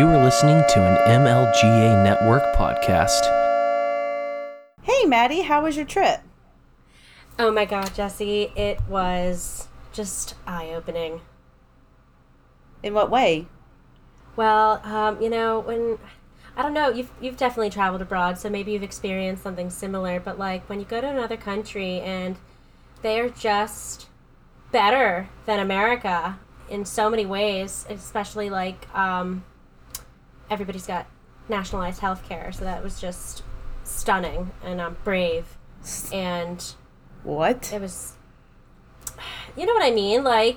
You are listening to an MLGA Network podcast. Hey, Maddie, how was your trip? Oh my God, Jesse, it was just eye-opening. In what way? Well, you've definitely traveled abroad, so maybe you've experienced something similar, but like when you go to another country and they are just better than America in so many ways, especially like everybody's got nationalized healthcare, so that was just stunning and brave and what it was. You know what I mean? Like,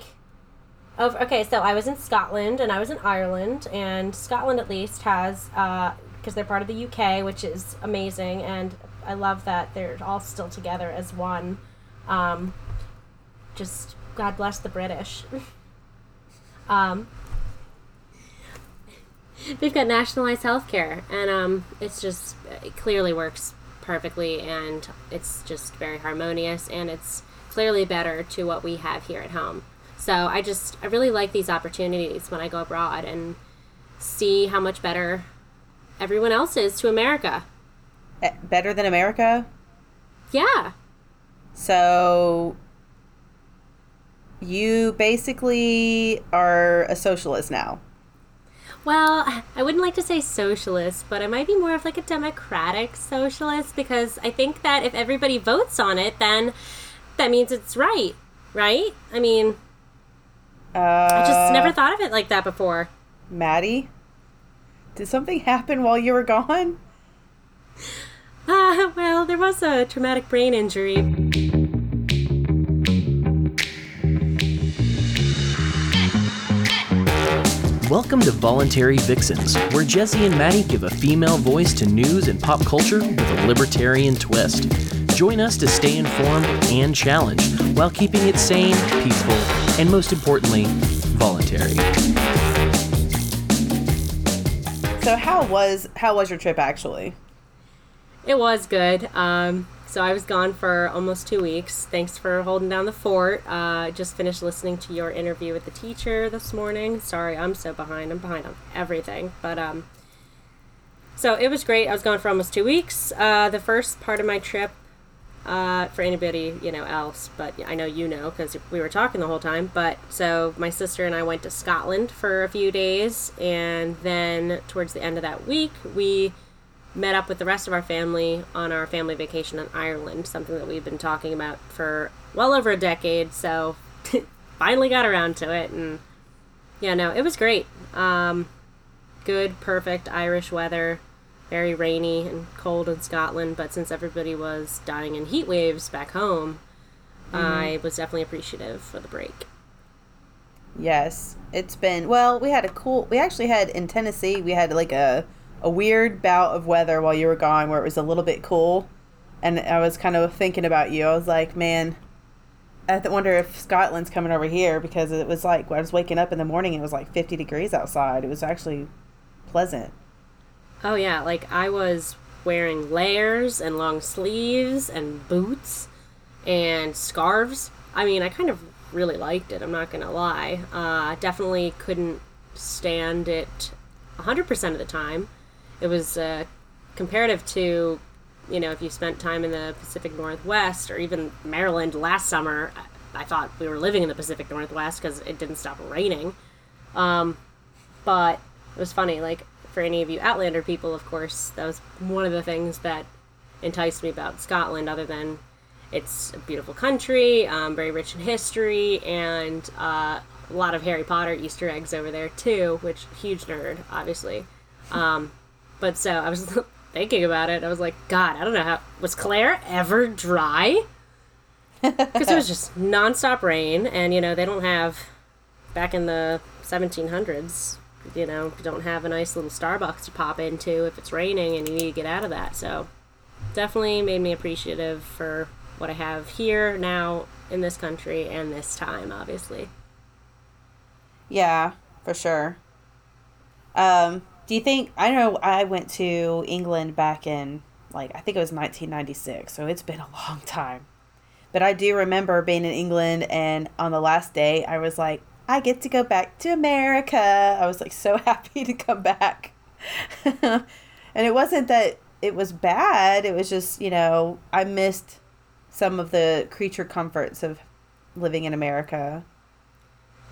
okay, so I was in Scotland and I was in Ireland, and Scotland at least has because they're part of the UK, which is amazing, and I love that they're all still together as one. Just God bless the British. We've got nationalized healthcare, and it's just it clearly works perfectly, and it's just very harmonious, and it's clearly better to what we have here at home. So I really like these opportunities when I go abroad and see how much better everyone else is to America. Better than America? Yeah. So you basically are a socialist now. Well, I wouldn't like to say socialist, but I might be more of like a democratic socialist, because I think that if everybody votes on it, then that means it's right, right? I mean, I just never thought of it like that before. Maddie, did something happen while you were gone? Well, there was a traumatic brain injury. Welcome to Voluntary Vixens, where Jesse and Maddie give a female voice to news and pop culture with a libertarian twist. Join us to stay informed and challenged while keeping it sane, peaceful, and most importantly, voluntary. So how was your trip actually? It was good. So I was gone for almost 2 weeks. Thanks for holding down the fort. I just finished listening to your interview with the teacher this morning. Sorry, I'm so behind. I'm behind on everything. But so it was great. I was gone for almost 2 weeks. The first part of my trip, for anybody else, but I know because we were talking the whole time. But so my sister and I went to Scotland for a few days, and then towards the end of that week, we met up with the rest of our family on our family vacation in Ireland, something that we've been talking about for well over a decade, so finally got around to it, and it was great. Good, perfect Irish weather, very rainy and cold in Scotland, but since everybody was dying in heat waves back home, I was definitely appreciative for the break. Yes, it's been, in Tennessee, we had like a weird bout of weather while you were gone where it was a little bit cool, and I was kind of thinking about you. I was like, man, I wonder if Scotland's coming over here, because it was like when I was waking up in the morning, it was like 50 degrees outside. It was actually pleasant. Oh yeah, like I was wearing layers and long sleeves and boots and scarves. I mean, I kind of really liked it, I'm not gonna lie. Definitely couldn't stand it 100% of the time. It was comparative to, if you spent time in the Pacific Northwest or even Maryland last summer. I thought we were living in the Pacific Northwest because it didn't stop raining. But it was funny, like for any of you Outlander people, of course, that was one of the things that enticed me about Scotland, other than it's a beautiful country, very rich in history, and a lot of Harry Potter Easter eggs over there too, which, huge nerd, obviously. But so I was thinking about it. I was like, God, I don't know how, was Claire ever dry? Because it was just nonstop rain. And, they don't have, back in the 1700s, you don't have a nice little Starbucks to pop into if it's raining and you need to get out of that. So definitely made me appreciative for what I have here now in this country and this time, obviously. Yeah, for sure. Do you think, I know I went to England back in, I think it was 1996, so it's been a long time. But I do remember being in England, and on the last day, I was like, I get to go back to America. I was like so happy to come back. And it wasn't that it was bad. It was just, you know, I missed some of the creature comforts of living in America.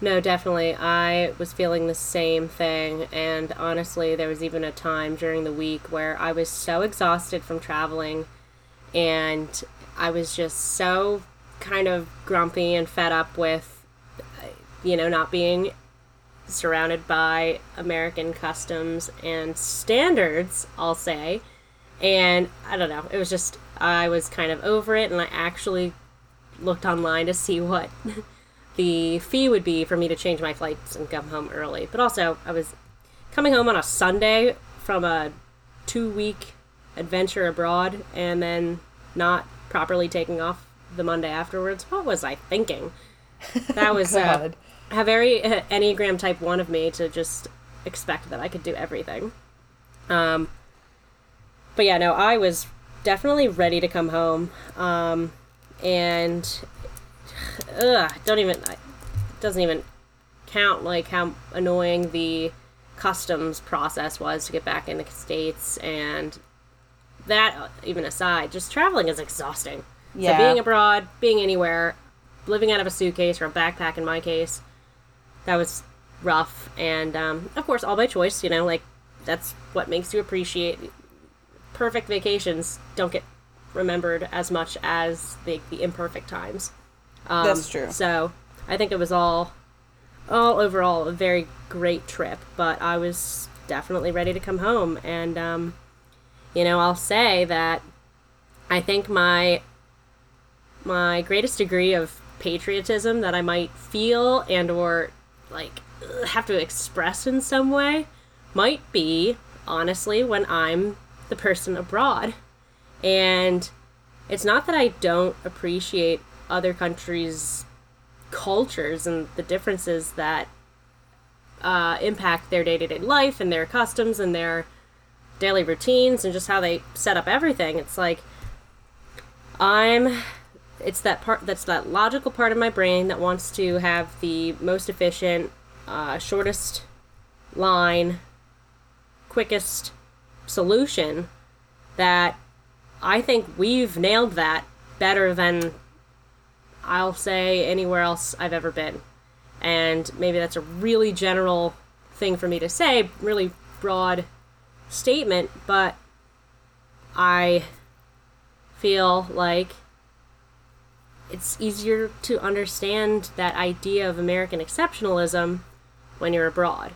No, definitely. I was feeling the same thing. And honestly, there was even a time during the week where I was so exhausted from traveling and I was just so kind of grumpy and fed up with, you know, not being surrounded by American customs and standards, I'll say. And I don't know, it was just, I was kind of over it, and I actually looked online to see what the fee would be for me to change my flights and come home early. But also, I was coming home on a Sunday from a 2-week adventure abroad and then not properly taking off the Monday afterwards. What was I thinking? That was a very Enneagram type 1 of me to just expect that I could do everything. But yeah, no, I was definitely ready to come home. It doesn't even count like how annoying the customs process was to get back in the States. And that, even aside, just traveling is exhausting. Yeah. So being abroad, being anywhere, living out of a suitcase or a backpack in my case, that was rough. And, of course, all by choice, you know, like, that's what makes you appreciate perfect vacations. Don't get remembered as much as the imperfect times. That's true. So I think it was all overall a very great trip, but I was definitely ready to come home. And, you know, I'll say that I think my greatest degree of patriotism that I might feel and or like have to express in some way might be, honestly, when I'm the person abroad. And it's not that I don't appreciate other countries' cultures and the differences that impact their day-to-day life and their customs and their daily routines and just how they set up everything. It's like it's that part, that's that logical part of my brain that wants to have the most efficient, shortest line, quickest solution, that I think we've nailed that better than, I'll say, anywhere else I've ever been. And maybe that's a really general thing for me to say, really broad statement, but I feel like it's easier to understand that idea of American exceptionalism when you're abroad.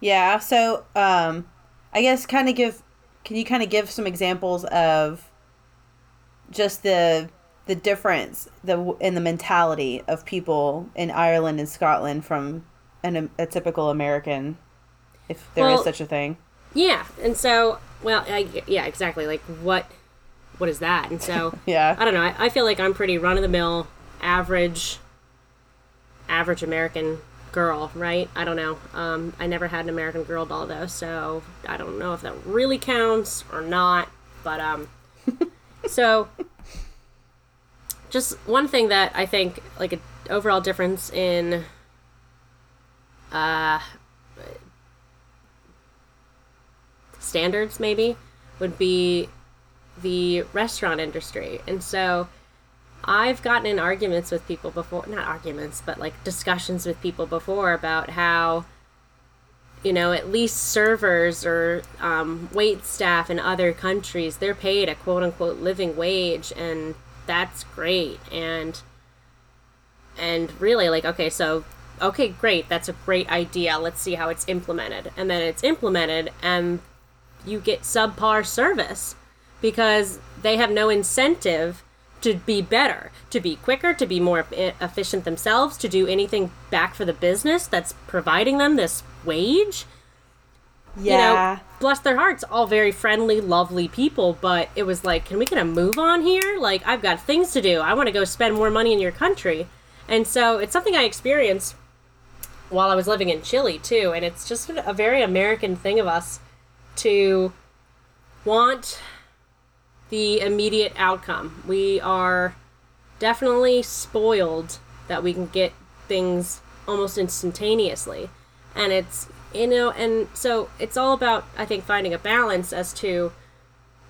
Yeah, so I guess can you give some examples of just the difference in the mentality of people in Ireland and Scotland from a typical American, if there is such a thing? Yeah, and so, yeah, exactly, like what is that? And so, yeah. I don't know, I feel like I'm pretty run-of-the-mill, average American girl, right? I don't know. I never had an American girl doll, though, so I don't know if that really counts or not, but, so... Just one thing that I think, like, an overall difference in standards, maybe, would be the restaurant industry. And so I've gotten in arguments with people before, not arguments, but, like, discussions with people before about how, you know, at least servers or wait staff in other countries, they're paid a quote-unquote living wage, and that's great. And really, like, okay, great. That's a great idea. Let's see how it's implemented. And then it's implemented and you get subpar service because they have no incentive to be better, to be quicker, to be more efficient themselves, to do anything back for the business that's providing them this wage. Yeah. You know, bless their hearts, all very friendly, lovely people, but it was like, can we get a move on here? Like, I've got things to do. I want to go spend more money in your country. And so it's something I experienced while I was living in Chile, too. And it's just a very American thing of us to want the immediate outcome. We are definitely spoiled that we can get things almost instantaneously. And it's, you know, and so it's all about, I think, finding a balance as to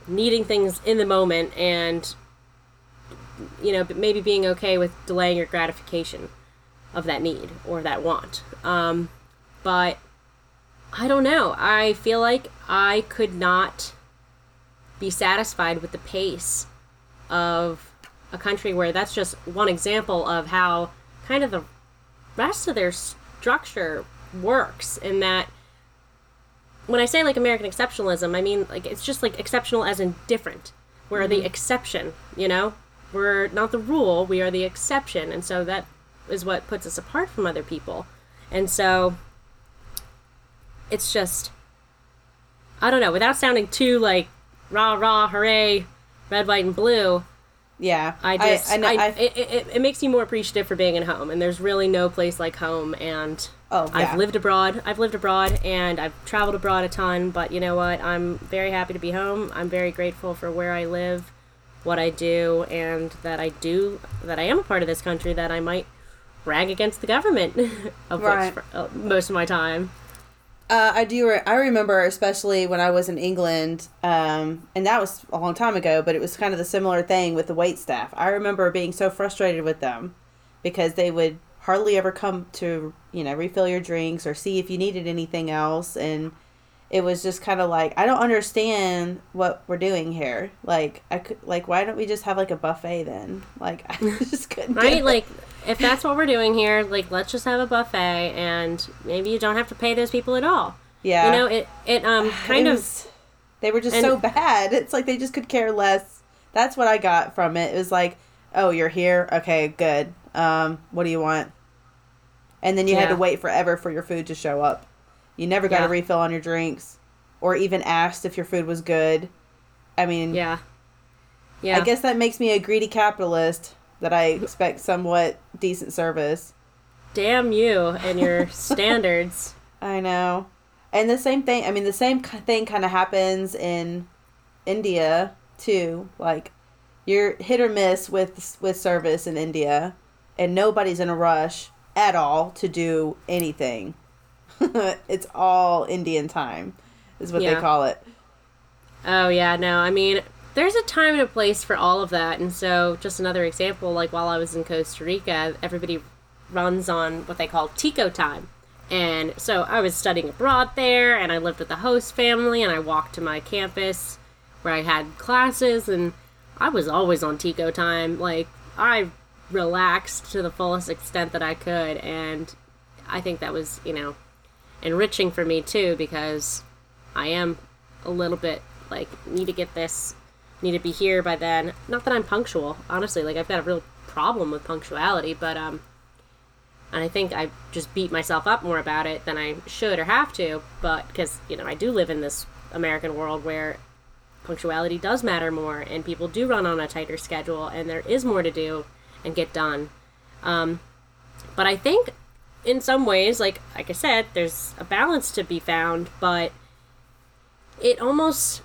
needing things in the moment and, you know, maybe being okay with delaying your gratification of that need or that want. But I don't know. I feel like I could not be satisfied with the pace of a country where that's just one example of how kind of the rest of their structure works, in that when I say like American exceptionalism, I mean like it's just like exceptional as in different. We're the exception, you know? We're not the rule, we are the exception. And so that is what puts us apart from other people. And so it's just, I don't know, without sounding too like rah rah hooray red, white, and blue. Yeah, I just it makes you more appreciative for being at home, and there's really no place like home. And I've lived abroad, and I've traveled abroad a ton. But you know what? I'm very happy to be home. I'm very grateful for where I live, what I do, and that I am a part of this country that I might rag against the government of right. which most of my time. I remember, especially when I was in England, and that was a long time ago, but it was kind of the similar thing with the waitstaff. I remember being so frustrated with them because they would hardly ever come to, you know, refill your drinks or see if you needed anything else. And it was just kind of like, I don't understand what we're doing here. Like, why don't we just have like a buffet then? Like, I just couldn't. Right? Like, if that's what we're doing here, like, let's just have a buffet, and maybe you don't have to pay those people at all. Yeah. You know, they were just so bad. It's like they just could care less. That's what I got from it. It was like, oh, you're here? Okay, good. What do you want? And then you had to wait forever for your food to show up. You never got a refill on your drinks or even asked if your food was good. I mean... Yeah. Yeah. I guess that makes me a greedy capitalist, that I expect somewhat decent service. Damn you and your standards. I know. And the same thing kind of happens in India, too. Like, you're hit or miss with service in India, and nobody's in a rush at all to do anything. It's all Indian time, is what they call it. Oh, yeah, no, I mean... There's a time and a place for all of that. And so just another example, like while I was in Costa Rica, everybody runs on what they call Tico time. And so I was studying abroad there, and I lived with the host family, and I walked to my campus where I had classes, and I was always on Tico time. Like, I relaxed to the fullest extent that I could. And I think that was, you know, enriching for me too, because I am a little bit like, need to be here by then. Not that I'm punctual, honestly. Like, I've got a real problem with punctuality, but and I think I just beat myself up more about it than I should or have to, but because, you know, I do live in this American world where punctuality does matter more, and people do run on a tighter schedule, and there is more to do and get done. But I think in some ways, like I said, there's a balance to be found, but it almost...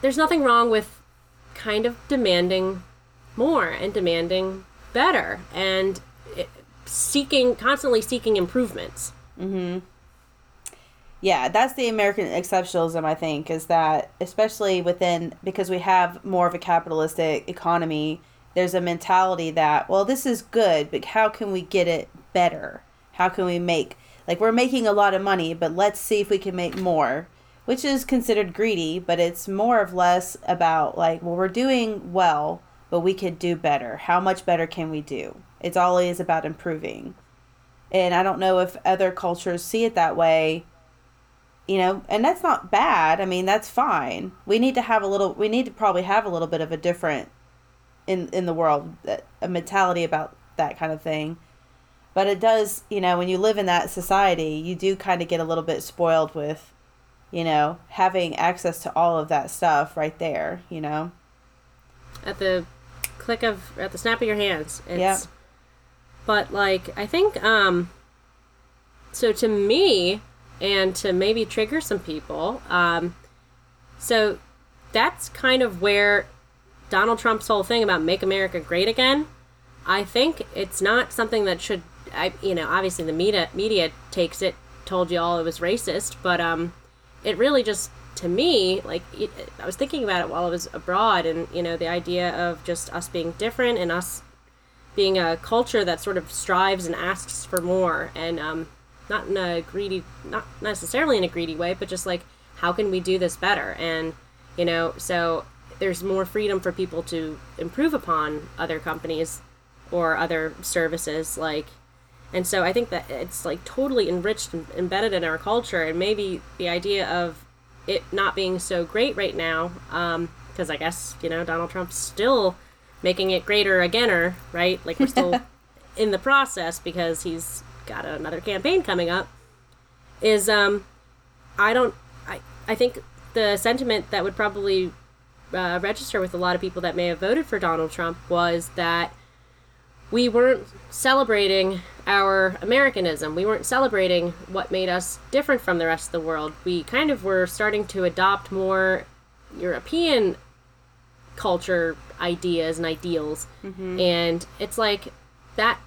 there's nothing wrong with kind of demanding more and demanding better and constantly seeking improvements. Mm-hmm. Yeah, that's the American exceptionalism, I think, is that especially because we have more of a capitalistic economy, there's a mentality that, well, this is good, but how can we get it better? How can we we're making a lot of money, but let's see if we can make more. Which is considered greedy, but it's more or less about like, well, we're doing well, but we could do better. How much better can we do? It's always about improving. And I don't know if other cultures see it that way, you know, and that's not bad. I mean, that's fine. We need to have probably have a little bit of a different in the world, a mentality about that kind of thing. But it does, you know, when you live in that society, you do kind of get a little bit spoiled with, you know, having access to all of that stuff right there, you know, at the snap of your hands. Yeah. But like, I think, so to me, and to maybe trigger some people, so that's kind of where Donald Trump's whole thing about Make America Great Again, I think it's not something that should obviously the media takes it, told you all it was racist, but it really just, to me, like, I was thinking about it while I was abroad, and, you know, the idea of just us being different and us being a culture that sort of strives and asks for more, and not in a greedy, not necessarily in a greedy way, but just like, how can we do this better? And, you know, so there's more freedom for people to improve upon other companies or other services, like, and so I think that it's like totally enriched and embedded in our culture. And maybe the idea of it not being so great right now, because I guess, you know, Donald Trump's still making it greater againer, right? Like, we're still in the process because he's got another campaign coming up, is I think the sentiment that would probably register with a lot of people that may have voted for Donald Trump was that we weren't celebrating our Americanism. We weren't celebrating what made us different from the rest of the world. We kind of were starting to adopt more European culture ideas and ideals. Mm-hmm. And it's like that,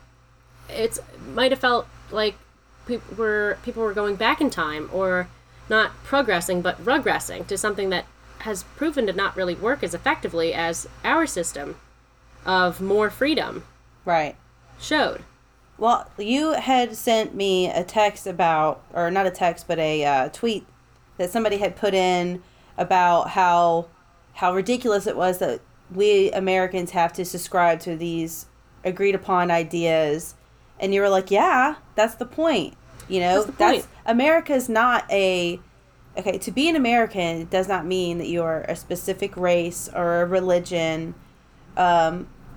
it's might have felt like people were going back in time, or not progressing, but regressing to something that has proven to not really work as effectively as our system of more freedom. Right. Showed. Well, you had sent me a text about, or not a text, but a tweet that somebody had put in about how ridiculous it was that we Americans have to subscribe to these agreed upon ideas. And you were like, yeah, that's the point. You know, that's America's not a, okay, to be an American does not mean that you are a specific race or a religion,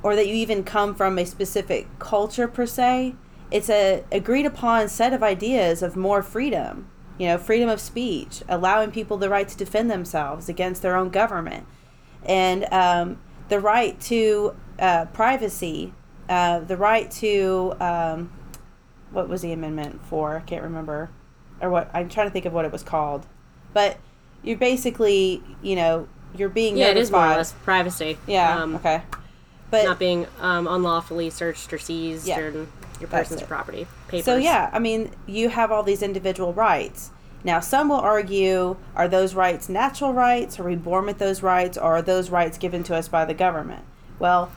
or that you even come from a specific culture per se. It's a agreed upon set of ideas of more freedom, you know, freedom of speech, allowing people the right to defend themselves against their own government, and the right to privacy, the right to, what was the amendment for? I can't remember, or what, I'm trying to think of what it was called, but you're basically, you know, you're being notified. Yeah, it is more or less privacy. Yeah, okay. But not being unlawfully searched or seized, yeah, or your person's property, papers. So, yeah, I mean, you have all these individual rights. Now, some will argue, are those rights natural rights? Are we born with those rights? Or are those rights given to us by the government? Well,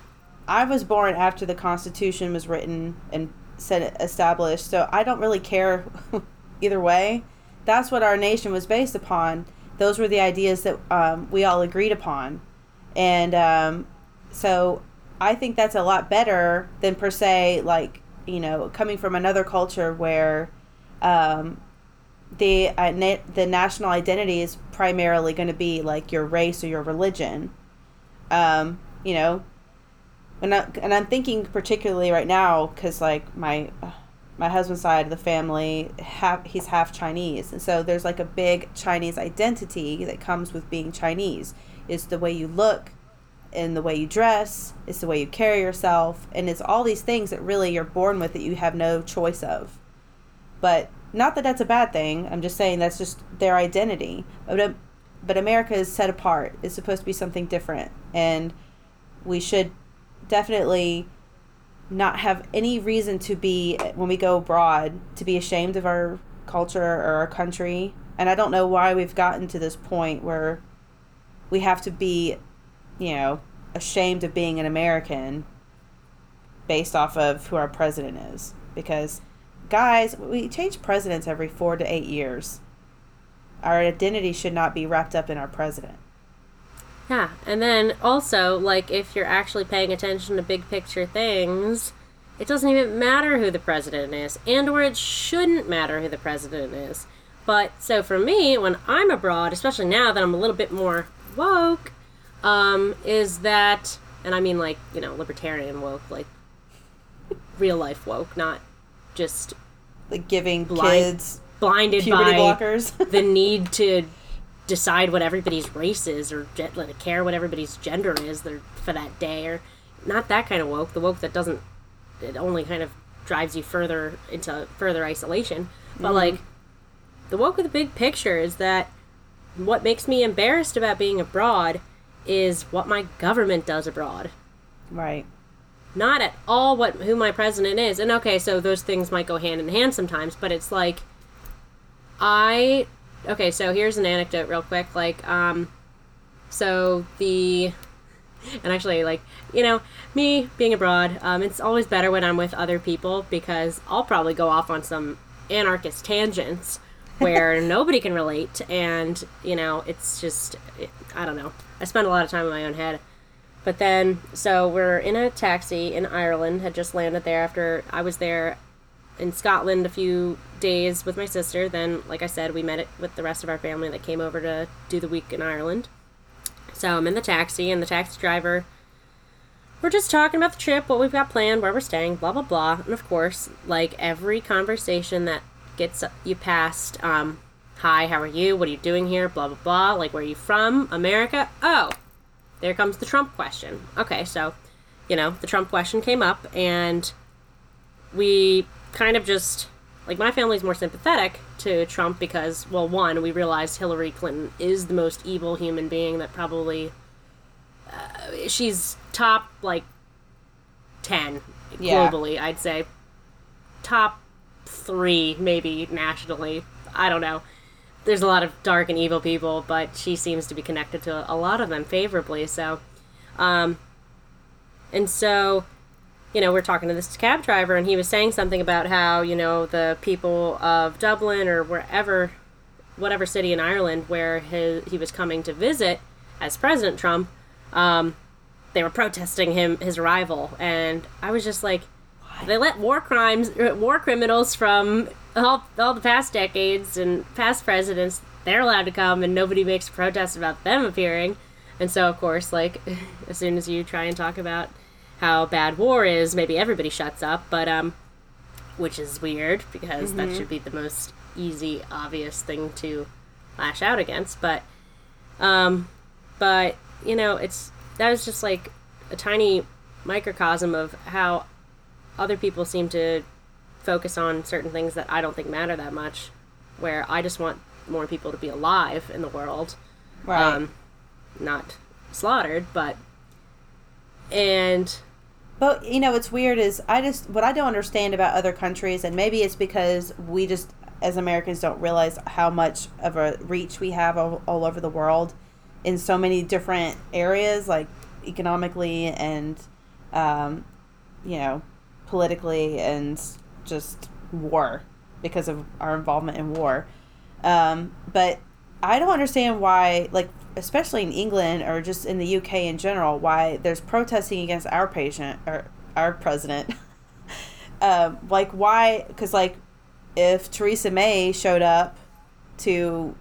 I was born after the Constitution was written and established, so I don't really care either way. That's what our nation was based upon. Those were the ideas that we all agreed upon. And so I think that's a lot better than, per se, like, you know, coming from another culture where the national identity is primarily going to be like your race or your religion. You know, and I'm thinking particularly right now because, like, my husband's side of the family, he's half Chinese, and so there's like a big Chinese identity that comes with being Chinese. It's the way you look, in the way you dress, it's the way you carry yourself, and it's all these things that really you're born with that you have no choice of. But not that that's a bad thing. I'm just saying that's just their identity. But America is set apart. It's supposed to be something different, and we should definitely not have any reason to be, when we go abroad, to be ashamed of our culture or our country. And I don't know why we've gotten to this point where we have to be, you know, ashamed of being an American based off of who our president is. Because, guys, we change presidents every 4 to 8 years. Our identity should not be wrapped up in our president. Yeah, and then also, like, if you're actually paying attention to big picture things, it doesn't even matter who the president is, and or it shouldn't matter who the president is. But, so for me, when I'm abroad, especially now that I'm a little bit more woke, is that, and I mean, like, you know, libertarian woke, like real life woke, not just like giving kids blinded puberty by blockers. The need to decide what everybody's race is, or care what everybody's gender is for that day, or not that kind of woke, the woke that doesn't, it only kind of drives you further into further isolation. But like the woke with the big picture is that what makes me embarrassed about being abroad is what my government does abroad. Right. not at all who my president is. And okay, so those things might go hand in hand sometimes, but it's like, okay, so here's an anecdote real quick. Like, and actually, like, you know, me being abroad, it's always better when I'm with other people, because I'll probably go off on some anarchist tangents where nobody can relate. And, you know, it's just, I don't know. I spend a lot of time in my own head. But then, so we're in a taxi in Ireland, had just landed there after I was there in Scotland a few days with my sister. Then, like I said, we met it with the rest of our family that came over to do the week in Ireland. So I'm in the taxi, and the taxi driver, we're just talking about the trip, what we've got planned, where we're staying, blah, blah, blah. And of course, like every conversation that gets you past, hi, how are you? What are you doing here? Blah, blah, blah. Like, where are you from? America? Oh, there comes the Trump question. Okay, so, you know, the Trump question came up, and we kind of just, like, my family's more sympathetic to Trump because, well, one, we realized Hillary Clinton is the most evil human being that probably, she's top, like, 10 globally, yeah. I'd say. Top 3, maybe, nationally. I don't know. There's a lot of dark and evil people, but she seems to be connected to a lot of them favorably, so. And so, you know, we're talking to this cab driver, and he was saying something about how, you know, the people of Dublin or wherever, whatever city in Ireland where he was coming to visit as President Trump, they were protesting his arrival. And I was just like, what? They let war criminals from all the past decades and past presidents, they're allowed to come, and nobody makes a protest about them appearing. And so, of course, like, as soon as you try and talk about how bad war is, maybe everybody shuts up, but, which is weird, because that should be the most easy, obvious thing to lash out against, but, you know, that was just, like, a tiny microcosm of how other people seem to focus on certain things that I don't think matter that much, where I just want more people to be alive in the world. Right. Not slaughtered, but... But, you know, what's weird is what I don't understand about other countries, and maybe it's because we just, as Americans, don't realize how much of a reach we have all over the world in so many different areas, like economically and, you know, politically, and just war because of our involvement in war. But I don't understand why, like, especially in England or just in the UK in general, why there's protesting against our president. Like, why? Because, like, if Theresa May showed up to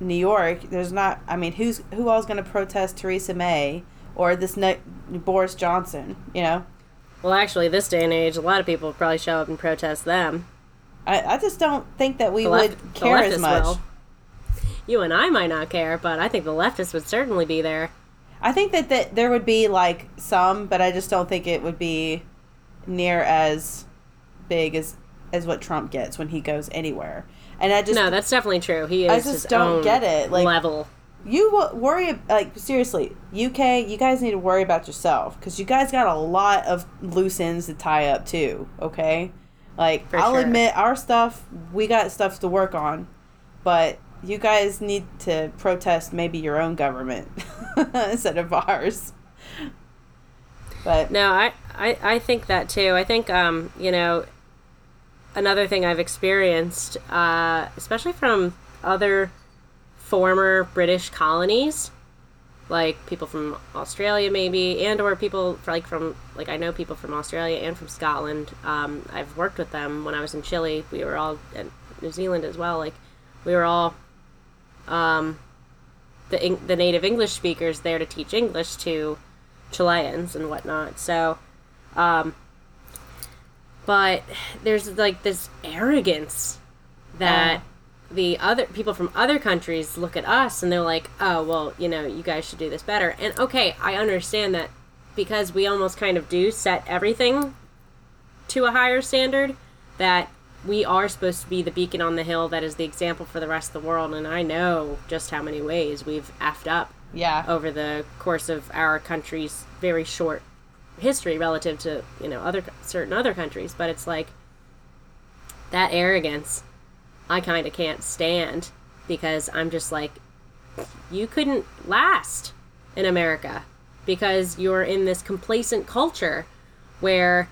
New York, there's not, I mean, who all's going to protest Theresa May or this Boris Johnson, you know? Well, actually, this day and age, a lot of people would probably show up and protest them. I just don't think that we would care as much. Will. You and I might not care, but I think the leftists would certainly be there. I think that there would be, like, some, but I just don't think it would be near as big as what Trump gets when he goes anywhere. And I just... No, that's definitely true. He is his own level. You worry... Like, seriously, UK, you guys need to worry about yourself, because you guys got a lot of loose ends to tie up, too, okay? Like, I'll admit, our stuff, we got stuff to work on, but... You guys need to protest maybe your own government instead of ours. But no, I think that too. I think, you know, another thing I've experienced, especially from other former British colonies, like people from Australia maybe, and or people from I know people from Australia and from Scotland. I've worked with them when I was in Chile. We were all in New Zealand as well. Like, we were all... the native English speakers there to teach English to Chileans and whatnot. So, but there's, like, this arrogance that the other people from other countries look at us and they're like, oh, well, you know, you guys should do this better. And okay, I understand that, because we almost kind of do set everything to a higher standard, that we are supposed to be the beacon on the hill that is the example for the rest of the world, and I know just how many ways we've effed up over the course of our country's very short history relative to, you know, certain other countries, but it's like that arrogance I kind of can't stand, because I'm just like, you couldn't last in America because you're in this complacent culture where,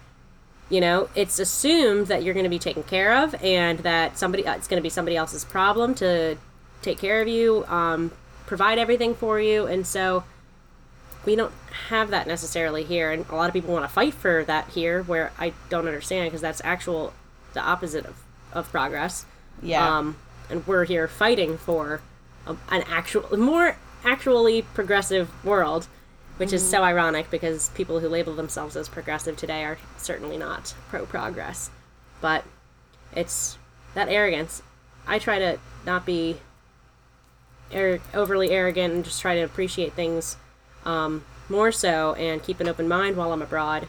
you know, it's assumed that you're going to be taken care of and that it's going to be somebody else's problem to take care of you, provide everything for you. And so we don't have that necessarily here. And a lot of people want to fight for that here, where I don't understand, because that's the opposite of progress. Yeah. And we're here fighting for an actually progressive world, which mm-hmm. is so ironic, because people who label themselves as progressive today are certainly not pro-progress. But it's that arrogance. I try to not be overly arrogant and just try to appreciate things more so, and keep an open mind while I'm abroad.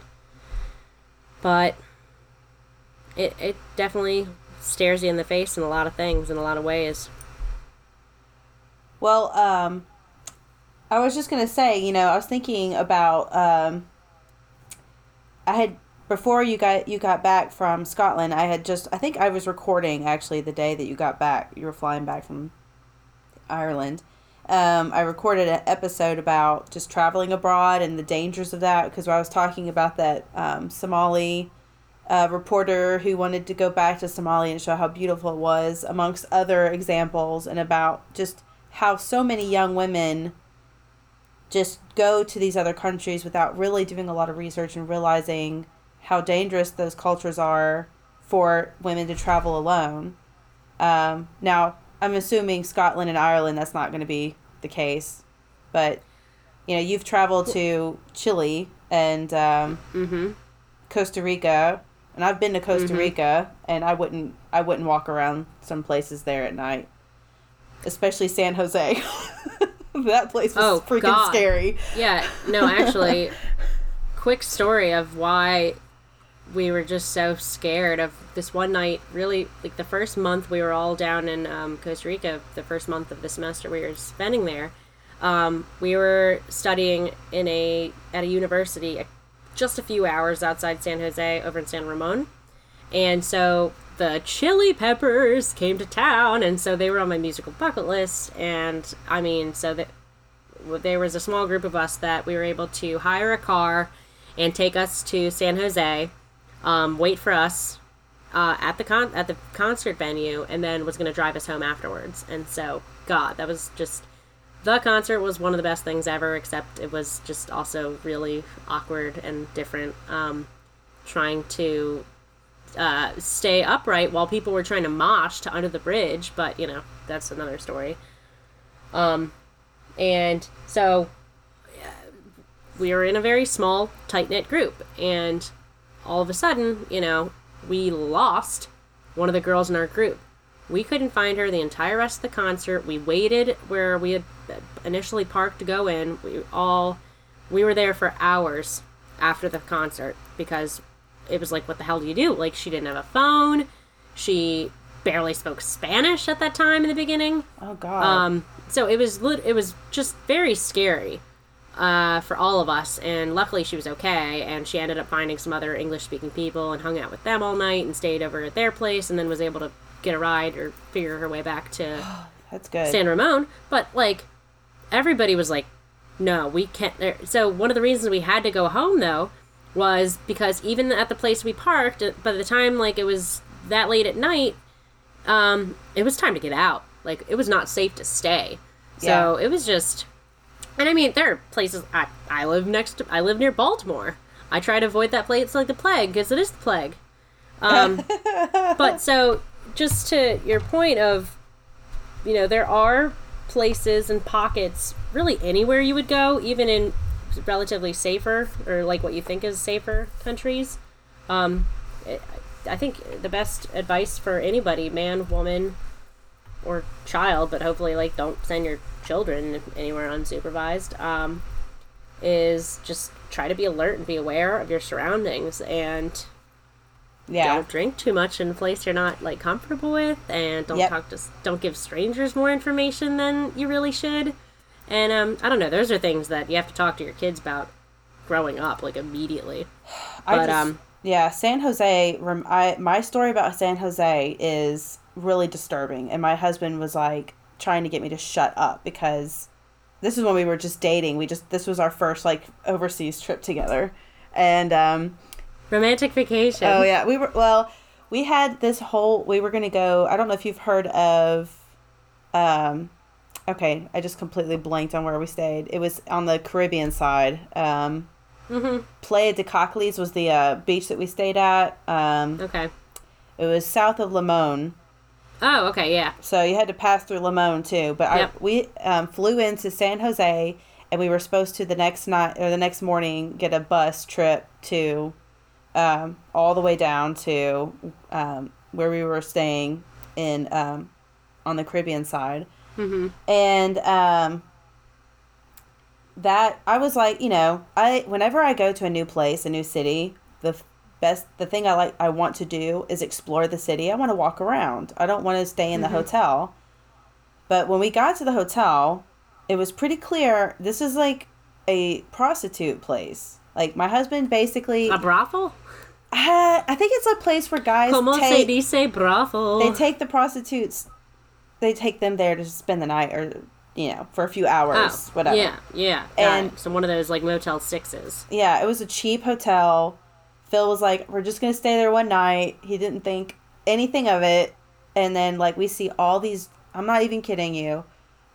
But it definitely stares you in the face in a lot of things, in a lot of ways. Well, I was just going to say, you know, I was thinking about, before you got back from Scotland, I think I was recording actually the day that you got back, you were flying back from Ireland. I recorded an episode about just traveling abroad and the dangers of that, because I was talking about that Somali reporter who wanted to go back to Somalia and show how beautiful it was, amongst other examples, and about just how so many young women just go to these other countries without really doing a lot of research and realizing how dangerous those cultures are for women to travel alone. Now, I'm assuming Scotland and Ireland, that's not going to be the case, but, you know, you've traveled to Chile and mm-hmm. Costa Rica, and I've been to Costa mm-hmm. Rica, and I wouldn't walk around some places there at night. Especially San Jose. That place was freaking God. Scary. Yeah, no, actually, quick story of why we were just so scared of this one night. Really, like the first month we were all down in Costa Rica, the first month of the semester we were spending there. We were studying at a university just a few hours outside San Jose, over in San Ramon. And so the Chili Peppers came to town, and so they were on my musical bucket list. And I mean, so that there was a small group of us that we were able to hire a car and take us to San Jose, wait for us at the concert venue, and then was going to drive us home afterwards. And so, God, that was just the concert was one of the best things ever, except it was just also really awkward and different. Trying to stay upright while people were trying to mosh to Under the Bridge, but, you know, that's another story. And so we were in a very small, tight-knit group, and all of a sudden, you know, we lost one of the girls in our group. We couldn't find her the entire rest of the concert. We waited where we had initially parked to go in. We were there for hours after the concert, because it was like, what the hell do you do? Like, she didn't have a phone. She barely spoke Spanish at that time in the beginning. Oh, God. So it was just very scary for all of us. And luckily she was okay. And she ended up finding some other English-speaking people and hung out with them all night and stayed over at their place, and then was able to get a ride or figure her way back to That's good. San Ramon. But, like, everybody was like, no, we can't. So one of the reasons we had to go home, though, was because even at the place we parked, by the time, like, it was that late at night, it was time to get out. Like, it was not safe to stay. So it was just, and I mean, there are places, I live near Baltimore. I try to avoid that place like the plague, because it is the plague. But so, just to your point of, you know, there are places and pockets, really anywhere you would go, even in relatively safer, or like what you think is safer countries. I think the best advice for anybody, man, woman, or child, but hopefully, like, don't send your children anywhere unsupervised, is just try to be alert and be aware of your surroundings, and don't drink too much in a place you're not, like, comfortable with, and don't give strangers more information than you really should. And, I don't know, those are things that you have to talk to your kids about growing up, like, immediately. Yeah, San Jose, my story about San Jose is really disturbing. And my husband was, like, trying to get me to shut up because this is when we were just dating. This was our first, like, overseas trip together. And, romantic vacation. Oh, yeah. We were going to go, I don't know if you've heard of, okay, I just completely blanked on where we stayed. It was on the Caribbean side, Mm-hmm. Playa de Cocles was the beach that we stayed at. Okay. It was south of Limon. Oh, okay, yeah. So you had to pass through Limon, too. But we flew into San Jose, and we were supposed to the next morning get a bus trip to all the way down to where we were staying in on the Caribbean side. Mm-hmm. And... that I was like, you know, whenever I go to a new place, a new city, the thing I want to do is explore the city. I want to walk around. I don't want to stay in the hotel. But when we got to the hotel, it was pretty clear this is like a prostitute place. Like my husband basically a brothel. I think it's a place where guys They take the prostitutes. They take them there to spend the night or. You know, for a few hours, whatever. Yeah. And so one of those, like, Motel 6s. Yeah, it was a cheap hotel. Phil was like, we're just going to stay there one night. He didn't think anything of it. And then, like, we see all these, I'm not even kidding you.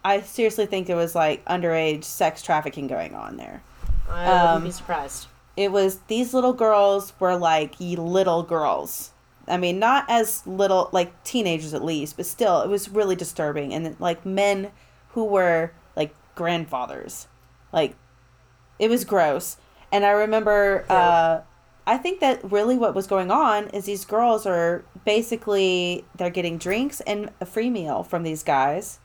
I seriously think there was, like, underage sex trafficking going on there. I wouldn't be surprised. It was, these little girls were, like, little girls. I mean, not as little, like, teenagers at least, but still, it was really disturbing. And, like, men... who were, like, grandfathers. Like, it was gross. And I remember, I think that really what was going on is these girls are basically, they're getting drinks and a free meal from these guys.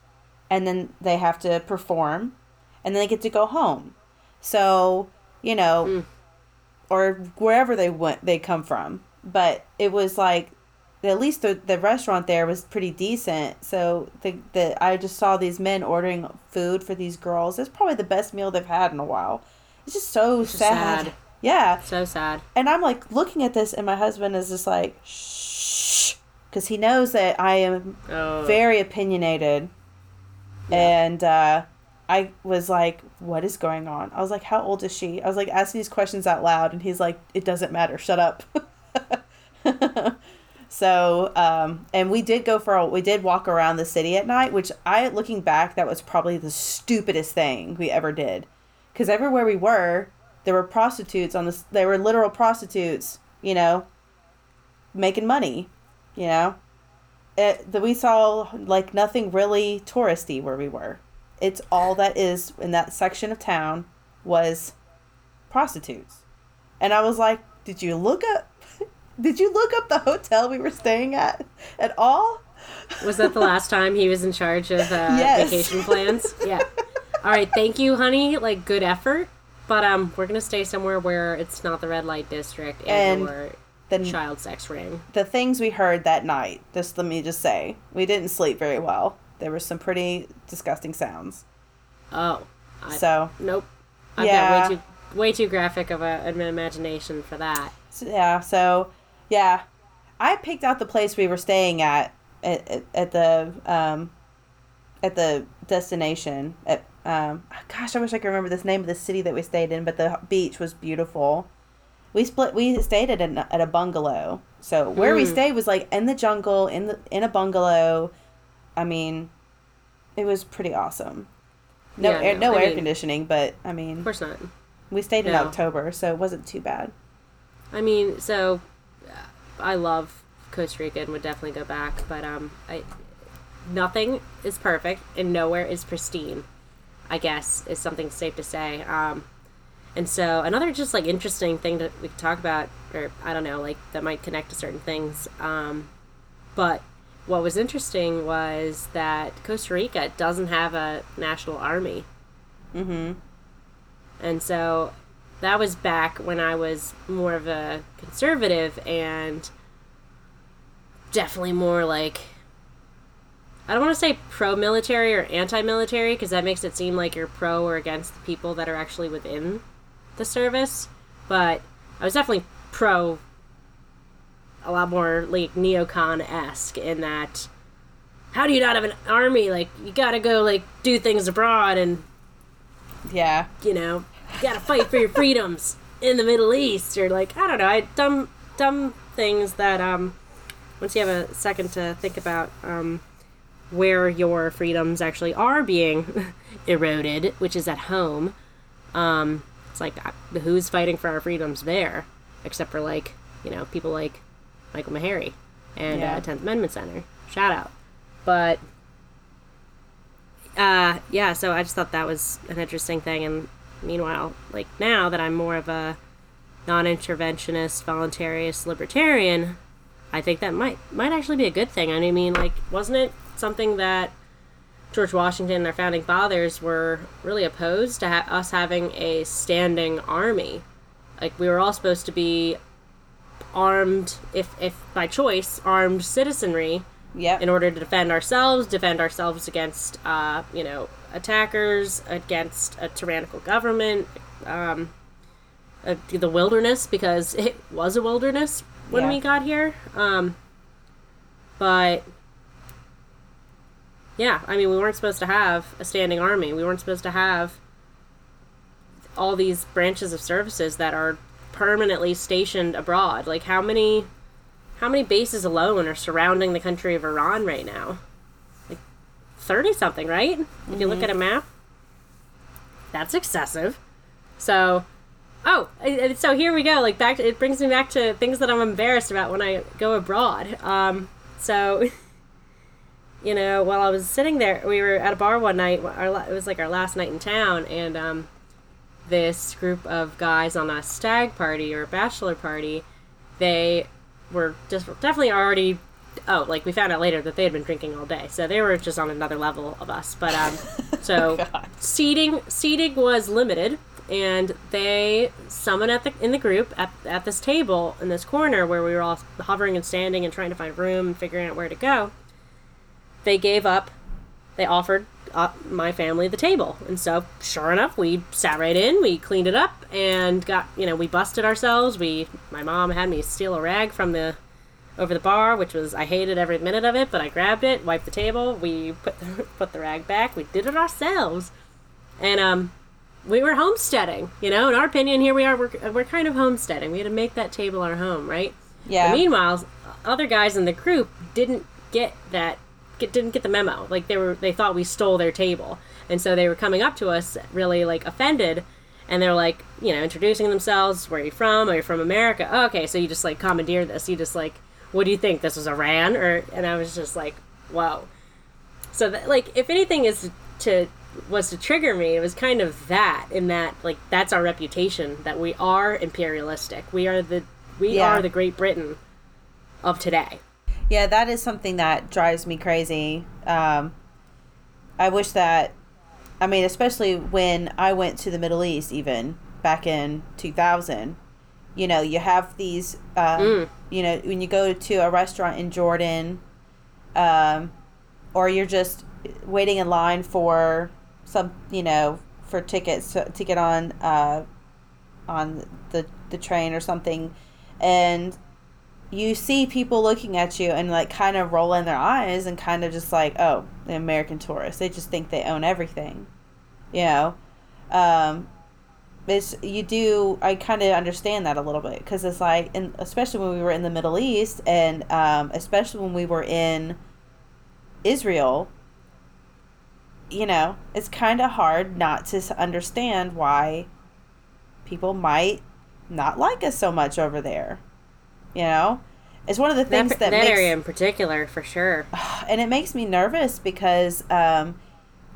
And then they have to perform. And then they get to go home. So, you know, or wherever they come from. But it was like, at least the restaurant there was pretty decent. So I just saw these men ordering food for these girls. It's probably the best meal they've had in a while. It's just sad. Yeah. So sad. And I'm like looking at this and my husband is just like, shh. Because he knows that I am very opinionated. Yeah. And I was like, what is going on? I was like, how old is she? I was like asking these questions out loud. And he's like, it doesn't matter. Shut up. So, and we did walk around the city at night, which looking back, that was probably the stupidest thing we ever did. Because everywhere we were, there were prostitutes there were literal prostitutes, you know, making money, you know. We saw, like, nothing really touristy where we were. It's all that is in that section of town was prostitutes. And I was like, did you look up the hotel we were staying at all? Was that the last time he was in charge of vacation plans? Yeah. All right. Thank you, honey. Like, good effort. But we're going to stay somewhere where it's not the red light district and the child sex ring. The things we heard that night, just let me just say, we didn't sleep very well. There were some pretty disgusting sounds. Oh. Nope. I've got way too graphic of an imagination for that. So, I picked out the place we were staying at the destination. Gosh, I wish I could remember the name of the city that we stayed in, but the beach was beautiful. We stayed at a bungalow. So where we stayed was like in the jungle, in a bungalow. I mean, it was pretty awesome. No air conditioning, but I mean, of course not. We stayed in October, so it wasn't too bad. I mean, so I love Costa Rica and would definitely go back, but nothing is perfect and nowhere is pristine, I guess, is something safe to say. And so another just, like, interesting thing that we could talk about, or I don't know, like, that might connect to certain things. But what was interesting was that Costa Rica doesn't have a national army. Mm-hmm. And so... that was back when I was more of a conservative and definitely more, like, I don't want to say pro-military or anti-military because that makes it seem like you're pro or against the people that are actually within the service, but I was definitely pro a lot more, like, neocon-esque in that, how do you not have an army? Like, you gotta go, like, do things abroad and... Yeah. You know, you gotta fight for your freedoms in the Middle East, or, like, I don't know, dumb things that, once you have a second to think about, where your freedoms actually are being eroded, which is at home, it's like, who's fighting for our freedoms there? Except for, like, you know, people like Michael Meharry and Tenth Amendment Center. Shout out. But, yeah, so I just thought that was an interesting thing. And meanwhile, like, now that I'm more of a non-interventionist, voluntarist, libertarian, I think that might actually be a good thing. I mean, like, wasn't it something that George Washington and our founding fathers were really opposed to us having a standing army? Like, we were all supposed to be armed, if by choice, armed citizenry, in order to defend ourselves against, you know, attackers, against a tyrannical government, the wilderness, because it was a wilderness when we got here. But, yeah, I mean, we weren't supposed to have a standing army. We weren't supposed to have all these branches of services that are permanently stationed abroad. Like, how many bases alone are surrounding the country of Iran right now? Like, 30-something, right? If you look at a map, that's excessive. So... Oh, so here we go. Like, back to, it brings me back to things that I'm embarrassed about when I go abroad. So, you know, while I was sitting there, we were at a bar one night. It was like our last night in town, and this group of guys on a stag party or a bachelor party, they were just definitely already. Oh, like, we found out later that they had been drinking all day, so they were just on another level of us. But so seating was limited. And they, someone in the group at this table in this corner where we were all hovering and standing and trying to find room and figuring out where to go, they gave up. They offered my family the table. And so, sure enough, we sat right in. We cleaned it up and got, you know, we busted ourselves. My mom had me steal a rag from over the bar, which was, I hated every minute of it, but I grabbed it, wiped the table. We put the rag back. We did it ourselves. And, we were homesteading, you know, in our opinion, here we are, we're kind of homesteading. We had to make that table our home, right? Yeah. But meanwhile, other guys in the group didn't get the memo. Like, they thought we stole their table. And so they were coming up to us really, like, offended, and they're like, you know, introducing themselves, where are you from? Are you from America? Oh, okay, so you just, like, commandeered this. You just, like, what do you think? This was Iran? And I was just like, whoa. So, like, if anything is to trigger me, it was kind of that, in that, like, that's our reputation, that we are imperialistic. We are the Great Britain of today. Yeah, that is something that drives me crazy. I wish that, I mean, especially when I went to the Middle East, even back in 2000, you know, you have these, you know, when you go to a restaurant in Jordan, or you're just waiting in line for some, you know, for tickets to get on the train or something, and you see people looking at you and, like, kind of rolling their eyes and kind of just like, oh, the American tourists, they just think they own everything, you know. I kind of understand that a little bit, because it's like, and especially when we were in the Middle East, and especially when we were in Israel, you know, it's kind of hard not to understand why people might not like us so much over there. You know, it's one of the things that area in particular, for sure. And it makes me nervous because I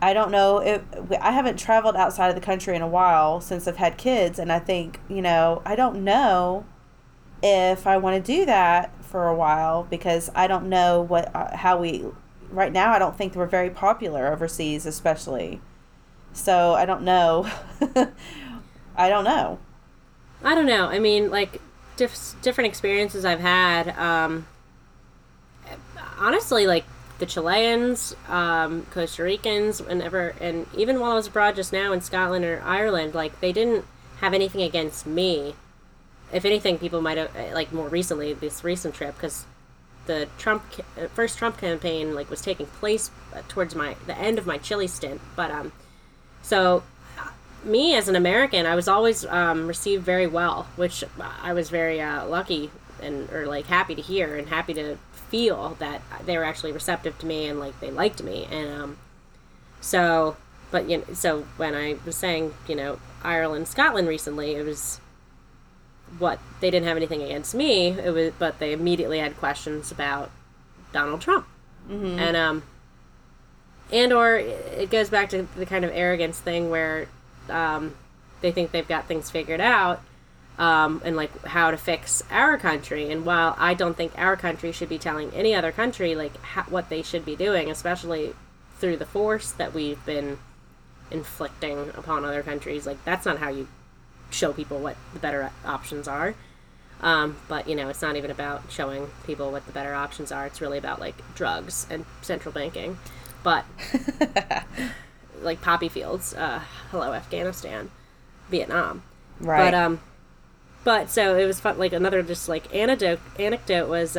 don't know. I haven't traveled outside of the country in a while since I've had kids. And I think, you know, I don't know if I want to do that for a while, because I don't know how we... Right now, I don't think we're very popular overseas, especially. So, I don't know. I don't know. I mean, like, different experiences I've had. Honestly, like, the Chileans, Costa Ricans, and even while I was abroad just now in Scotland or Ireland, like, they didn't have anything against me. If anything, people might have, like, more recently, this recent trip, because the first Trump campaign, like, was taking place towards the end of my Chile stint. But, so me as an American, I was always received very well, which I was very lucky and, or, like, happy to hear and happy to feel that they were actually receptive to me and, like, they liked me. And so, but, you know, so when I was saying, you know, Ireland, Scotland recently, it was what they didn't have anything against me. It was, but they immediately had questions about Donald Trump. Mm-hmm. And, or it goes back to the kind of arrogance thing where, they think they've got things figured out, and, like, how to fix our country. And while I don't think our country should be telling any other country, like, what they should be doing, especially through the force that we've been inflicting upon other countries, like, that's not how you show people what the better options are. But, you know, it's not even about showing people what the better options are. It's really about, like, drugs and central banking. But, like, poppy fields, hello, Afghanistan, Vietnam. Right. But so it was fun. Like, another just, like, anecdote was,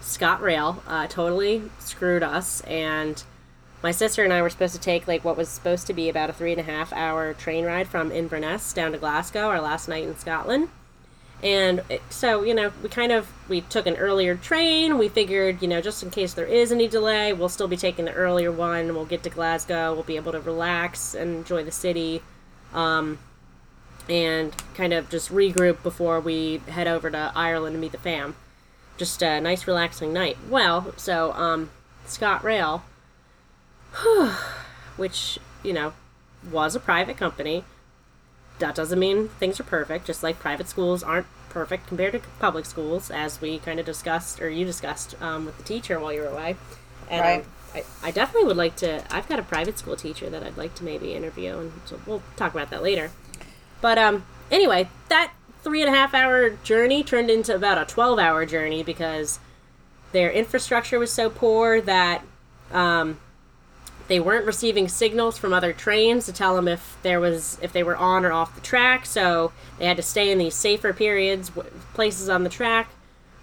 Scott Rail, totally screwed us. And my sister and I were supposed to take, like, what was supposed to be about a 3.5-hour train ride from Inverness down to Glasgow, our last night in Scotland. And so, you know, we took an earlier train. We figured, you know, just in case there is any delay, we'll still be taking the earlier one. We'll get to Glasgow. We'll be able to relax and enjoy the city, and kind of just regroup before we head over to Ireland and meet the fam. Just a nice, relaxing night. Well, so Scott Rail, which, you know, was a private company. That doesn't mean things are perfect, just like private schools aren't perfect compared to public schools, as we kind of discussed, or you discussed, with the teacher while you were away. And right. I definitely would like to, I've got a private school teacher that I'd like to maybe interview, and so we'll talk about that later. But anyway, that 3.5-hour journey turned into about a 12-hour journey because their infrastructure was so poor that... they weren't receiving signals from other trains to tell them if they were on or off the track, so they had to stay in these safer periods, places on the track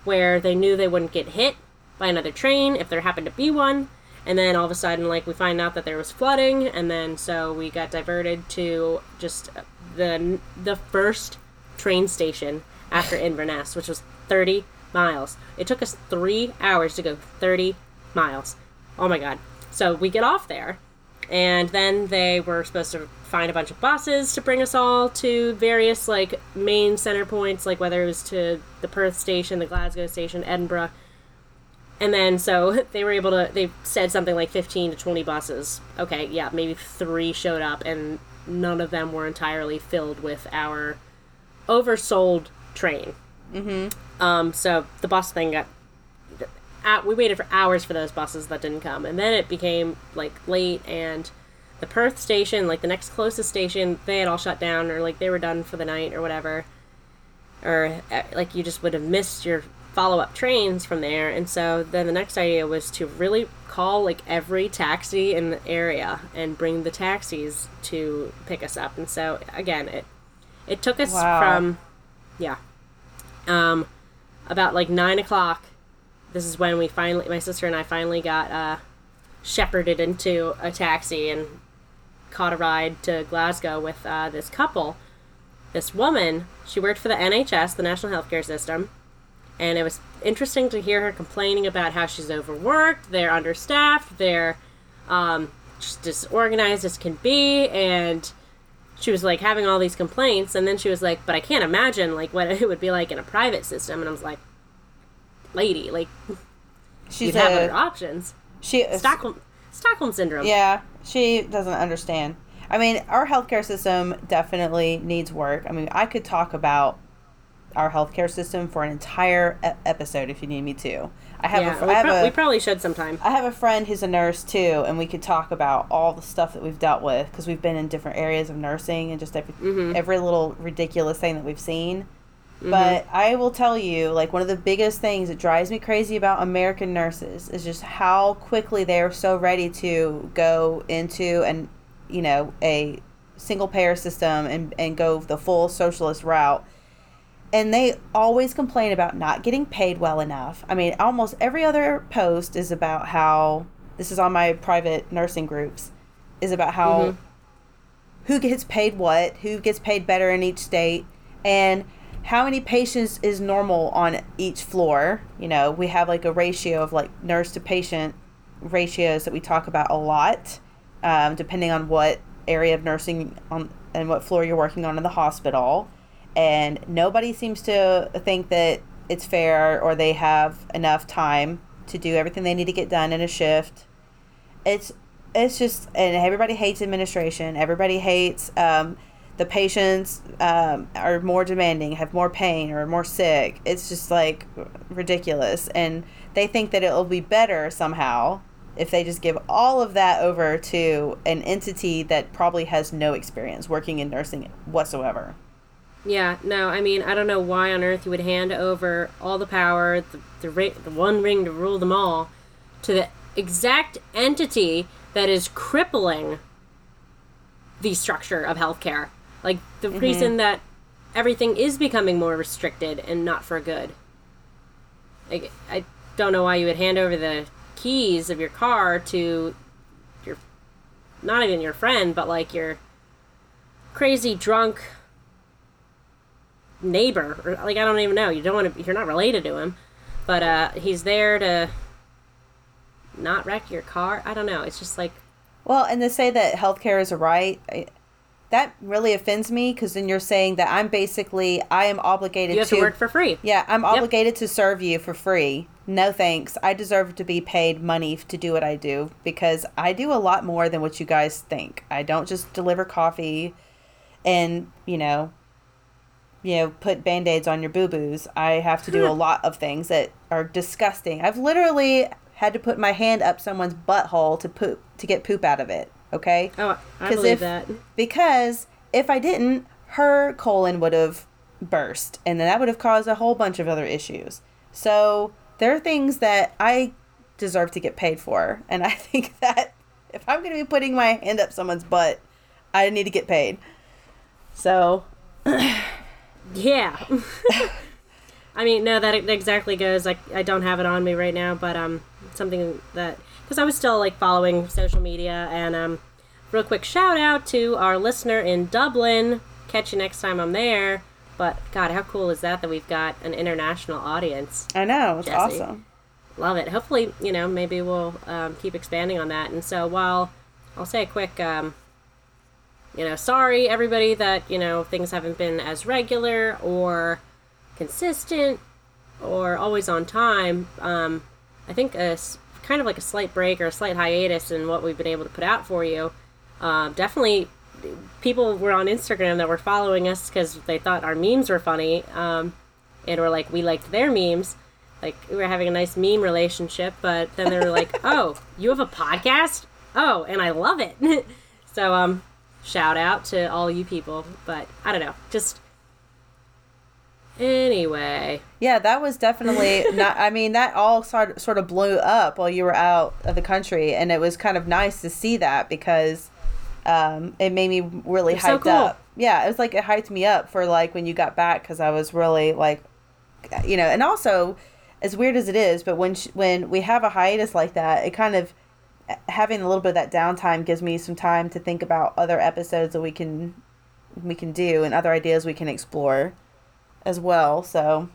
where they knew they wouldn't get hit by another train if there happened to be one. And then all of a sudden, like, we find out that there was flooding, and then so we got diverted to just the first train station after Inverness, which was 30 miles. It took us 3 hours to go 30 miles. Oh my God. So we get off there, and then they were supposed to find a bunch of buses to bring us all to various, like, main center points, like whether it was to the Perth station, the Glasgow station, Edinburgh. And then so they were able to, they said something like 15 to 20 buses. Okay, yeah, maybe 3 showed up, and none of them were entirely filled with our oversold train. Mm-hmm. So the bus thing got... we waited for hours for those buses that didn't come, and then it became, like, late, and the Perth station, like, the next closest station, they had all shut down, or, like, they were done for the night or whatever, or, like, you just would have missed your follow-up trains from there. And so then the next idea was to really call, like, every taxi in the area and bring the taxis to pick us up. And so, again, it took us from, about, like, 9 o'clock. This is when my sister and I finally got shepherded into a taxi and caught a ride to Glasgow with this couple. This woman, she worked for the NHS, the National Healthcare System, and it was interesting to hear her complaining about how she's overworked, they're understaffed, they're just disorganized as can be, and she was, like, having all these complaints, and then she was like, but I can't imagine, like, what it would be like in a private system. And I was like, lady, like, she's have other options. Stockholm syndrome. Yeah, she doesn't understand. I mean, our healthcare system definitely needs work. I mean, I could talk about our healthcare system for an entire episode if you need me to. We probably should sometime. I have a friend who's a nurse too, and we could talk about all the stuff that we've dealt with because we've been in different areas of nursing and just every little ridiculous thing that we've seen. But I will tell you, like, one of the biggest things that drives me crazy about American nurses is just how quickly they are so ready to go into, you know, a single-payer system and go the full socialist route. And they always complain about not getting paid well enough. I mean, almost every other post is about how, this is on my private nursing groups, is about how who gets paid what, who gets paid better in each state, and how many patients is normal on each floor. You know, we have like a ratio of like nurse to patient ratios that we talk about a lot, depending on what area of nursing on and what floor you're working on in the hospital. And nobody seems to think that it's fair or they have enough time to do everything they need to get done in a shift. It's just, and everybody hates administration. Everybody hates the patients are more demanding, have more pain, or are more sick. It's just like ridiculous. And they think that it'll be better somehow if they just give all of that over to an entity that probably has no experience working in nursing whatsoever. Yeah, no, I mean, I don't know why on earth you would hand over all the power, the one ring to rule them all, to the exact entity that is crippling the structure of healthcare. Like, the reason that everything is becoming more restricted and not for good. Like, I don't know why you would hand over the keys of your car to your, not even your friend, but like your crazy drunk neighbor, or like, I don't even know, you don't want to, you're not related to him, but he's there to not wreck your car. I don't know, it's just like, well, and to say that healthcare is a right, that really offends me, because then you're saying that I'm basically, I am obligated to work for free. Yeah, I'm obligated to serve you for free. No thanks. I deserve to be paid money to do what I do, because I do a lot more than what you guys think. I don't just deliver coffee and, you know, put Band-Aids on your boo-boos. I have to do a lot of things that are disgusting. I've literally had to put my hand up someone's butthole to poop, to get poop out of it, okay? Oh, I believe that. Because if I didn't, her colon would have burst, and then that would have caused a whole bunch of other issues. So there are things that I deserve to get paid for, and I think that if I'm going to be putting my hand up someone's butt, I need to get paid. So... Yeah. I mean, no, that exactly goes, like, I don't have it on me right now, but something that, because I was still like following social media, and real quick shout out to our listener in Dublin, catch you next time I'm there. But God, how cool is that we've got an international audience? I know, it's awesome. Love it. Hopefully, you know, maybe we'll keep expanding on that. And so while I'll say a quick you know, sorry, everybody, that, you know, things haven't been as regular or consistent or always on time. I think a kind of like a slight break or a slight hiatus in what we've been able to put out for you. Definitely people were on Instagram that were following us because they thought our memes were funny. And were like, we liked their memes. Like, we were having a nice meme relationship. But then they were like, oh, you have a podcast? Oh, and I love it. So, shout out to all you people, but I don't know, just anyway. Yeah, that was definitely not, I mean, that all sort of blew up while you were out of the country, and it was kind of nice to see that, because it made me really hyped up. Yeah, it was like, it hyped me up for like when you got back, because I was really like, you know, and also, as weird as it is, but when we have a hiatus like that, it kind of, having a little bit of that downtime gives me some time to think about other episodes that we can do and other ideas we can explore as well. So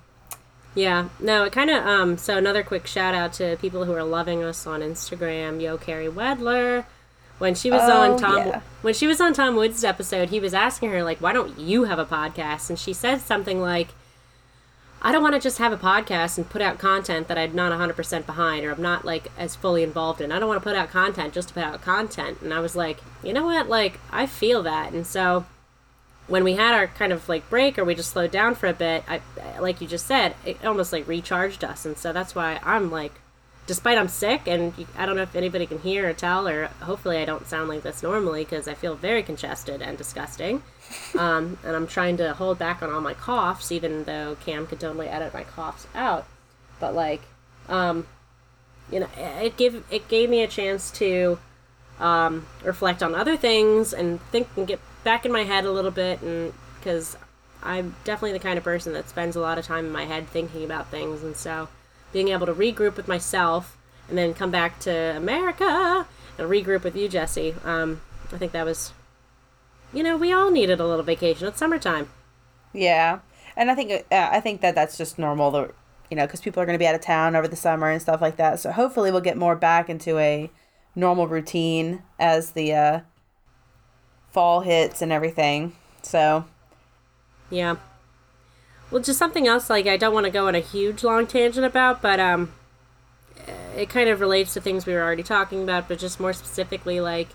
yeah, no, it kind of so another quick shout out to people who are loving us on Instagram. Yo, Carrie Wedler, when she was on Tom when she was on Tom Woods' episode, he was asking her like, why don't you have a podcast? And she said something like, I don't want to just have a podcast and put out content that I'm not 100% behind, or I'm not, like, as fully involved in. I don't want to put out content just to put out content. And I was like, you know what? Like, I feel that. And so when we had our kind of, like, break, or we just slowed down for a bit, I, like you just said, it almost, like, recharged us. And so that's why I'm, like, despite I'm sick, and I don't know if anybody can hear or tell, or hopefully I don't sound like this normally, because I feel very congested and disgusting. And I'm trying to hold back on all my coughs, even though Cam could totally edit my coughs out. But like, you know, it gave me a chance to reflect on other things and think and get back in my head a little bit, and because I'm definitely the kind of person that spends a lot of time in my head thinking about things, and so being able to regroup with myself and then come back to America and regroup with you, Jesse, I think that was, you know, we all needed a little vacation. It's summertime. Yeah, and I think that that's just normal, you know, because people are going to be out of town over the summer and stuff like that, so hopefully we'll get more back into a normal routine as the fall hits and everything, so... Yeah. Well, just something else, like, I don't want to go on a huge long tangent about, but it kind of relates to things we were already talking about, but just more specifically, like,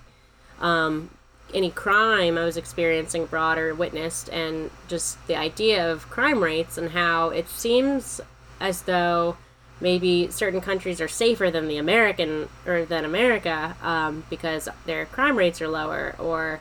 any crime I was experiencing abroad or witnessed, and just the idea of crime rates and how it seems as though maybe certain countries are safer than the American, or than America, because their crime rates are lower, or...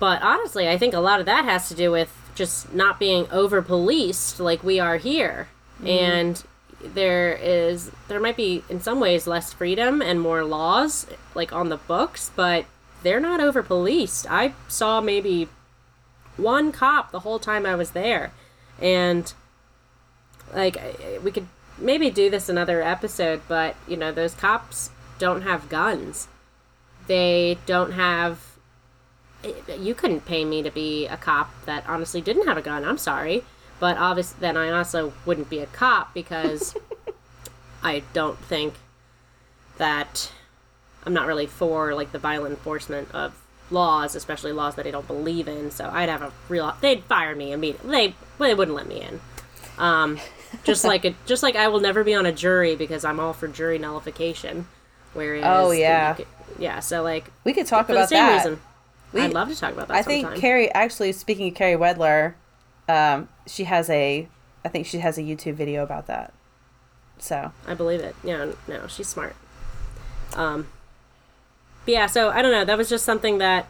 But honestly, I think a lot of that has to do with just not being over-policed like we are here. Mm-hmm. And there might be, in some ways, less freedom and more laws, like, on the books, but they're not over-policed. I saw maybe one cop the whole time I was there. And, like, we could maybe do this another episode, but, you know, those cops don't have guns. They don't have... You couldn't pay me to be a cop that honestly didn't have a gun. I'm sorry. But obviously, then I also wouldn't be a cop because I don't think that I'm not really for, like, the violent enforcement of laws, especially laws that I don't believe in. So I'd have a real... They'd fire me immediately. They wouldn't let me in. Just like I will never be on a jury because I'm all for jury nullification. Whereas... Oh, yeah. So, like... We could talk about that. For the same reason. I'd love to talk about that sometime. I think Carrie, actually, speaking of Carrie Wedler, she has a YouTube video about that. So. I believe it. Yeah, no, she's smart. But yeah, so I don't know. That was just something that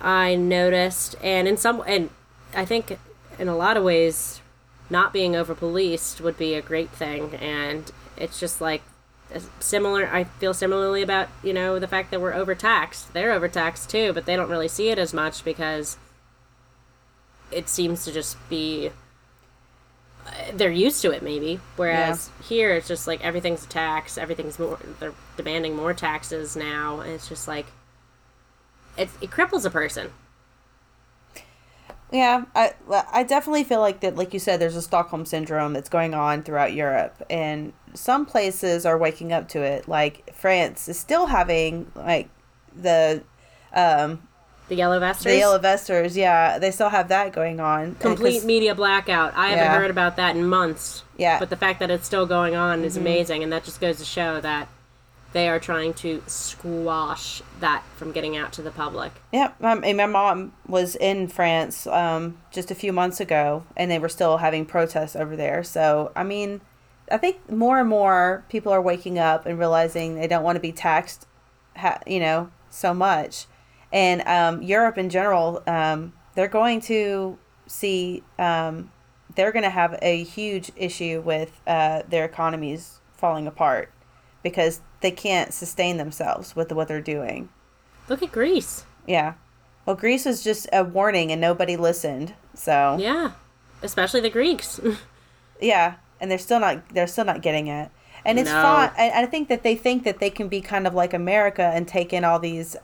I noticed. And I think in a lot of ways, not being over-policed would be a great thing. And it's just like, I feel similarly about, you know, the fact that we're overtaxed. They're overtaxed too, but they don't really see it as much because it seems to just be, they're used to it maybe. Whereas here it's just like everything's a tax, everything's more, they're demanding more taxes now. And it's just like, it cripples a person. Yeah, I definitely feel like that, like you said, there's a Stockholm Syndrome that's going on throughout Europe, and some places are waking up to it. Like, France is still having, like, the yellow vesters? The yellow vesters, yeah. They still have that going on. Complete media blackout. I haven't heard about that in months. Yeah. But the fact that it's still going on is amazing, and that just goes to show that they are trying to squash that from getting out to the public. Yeah, my mom was in France just a few months ago, and they were still having protests over there. So, I mean, I think more and more people are waking up and realizing they don't want to be taxed, you know, so much. And Europe in general, they're going to see, they're going to have a huge issue with their economies falling apart because they can't sustain themselves with what they're doing. Look at Greece. Yeah. Well, Greece was just a warning and nobody listened. So. Yeah. Especially the Greeks. Yeah, and they're still not getting it. And it's fine. I think that they think that they can be kind of like America and take in all these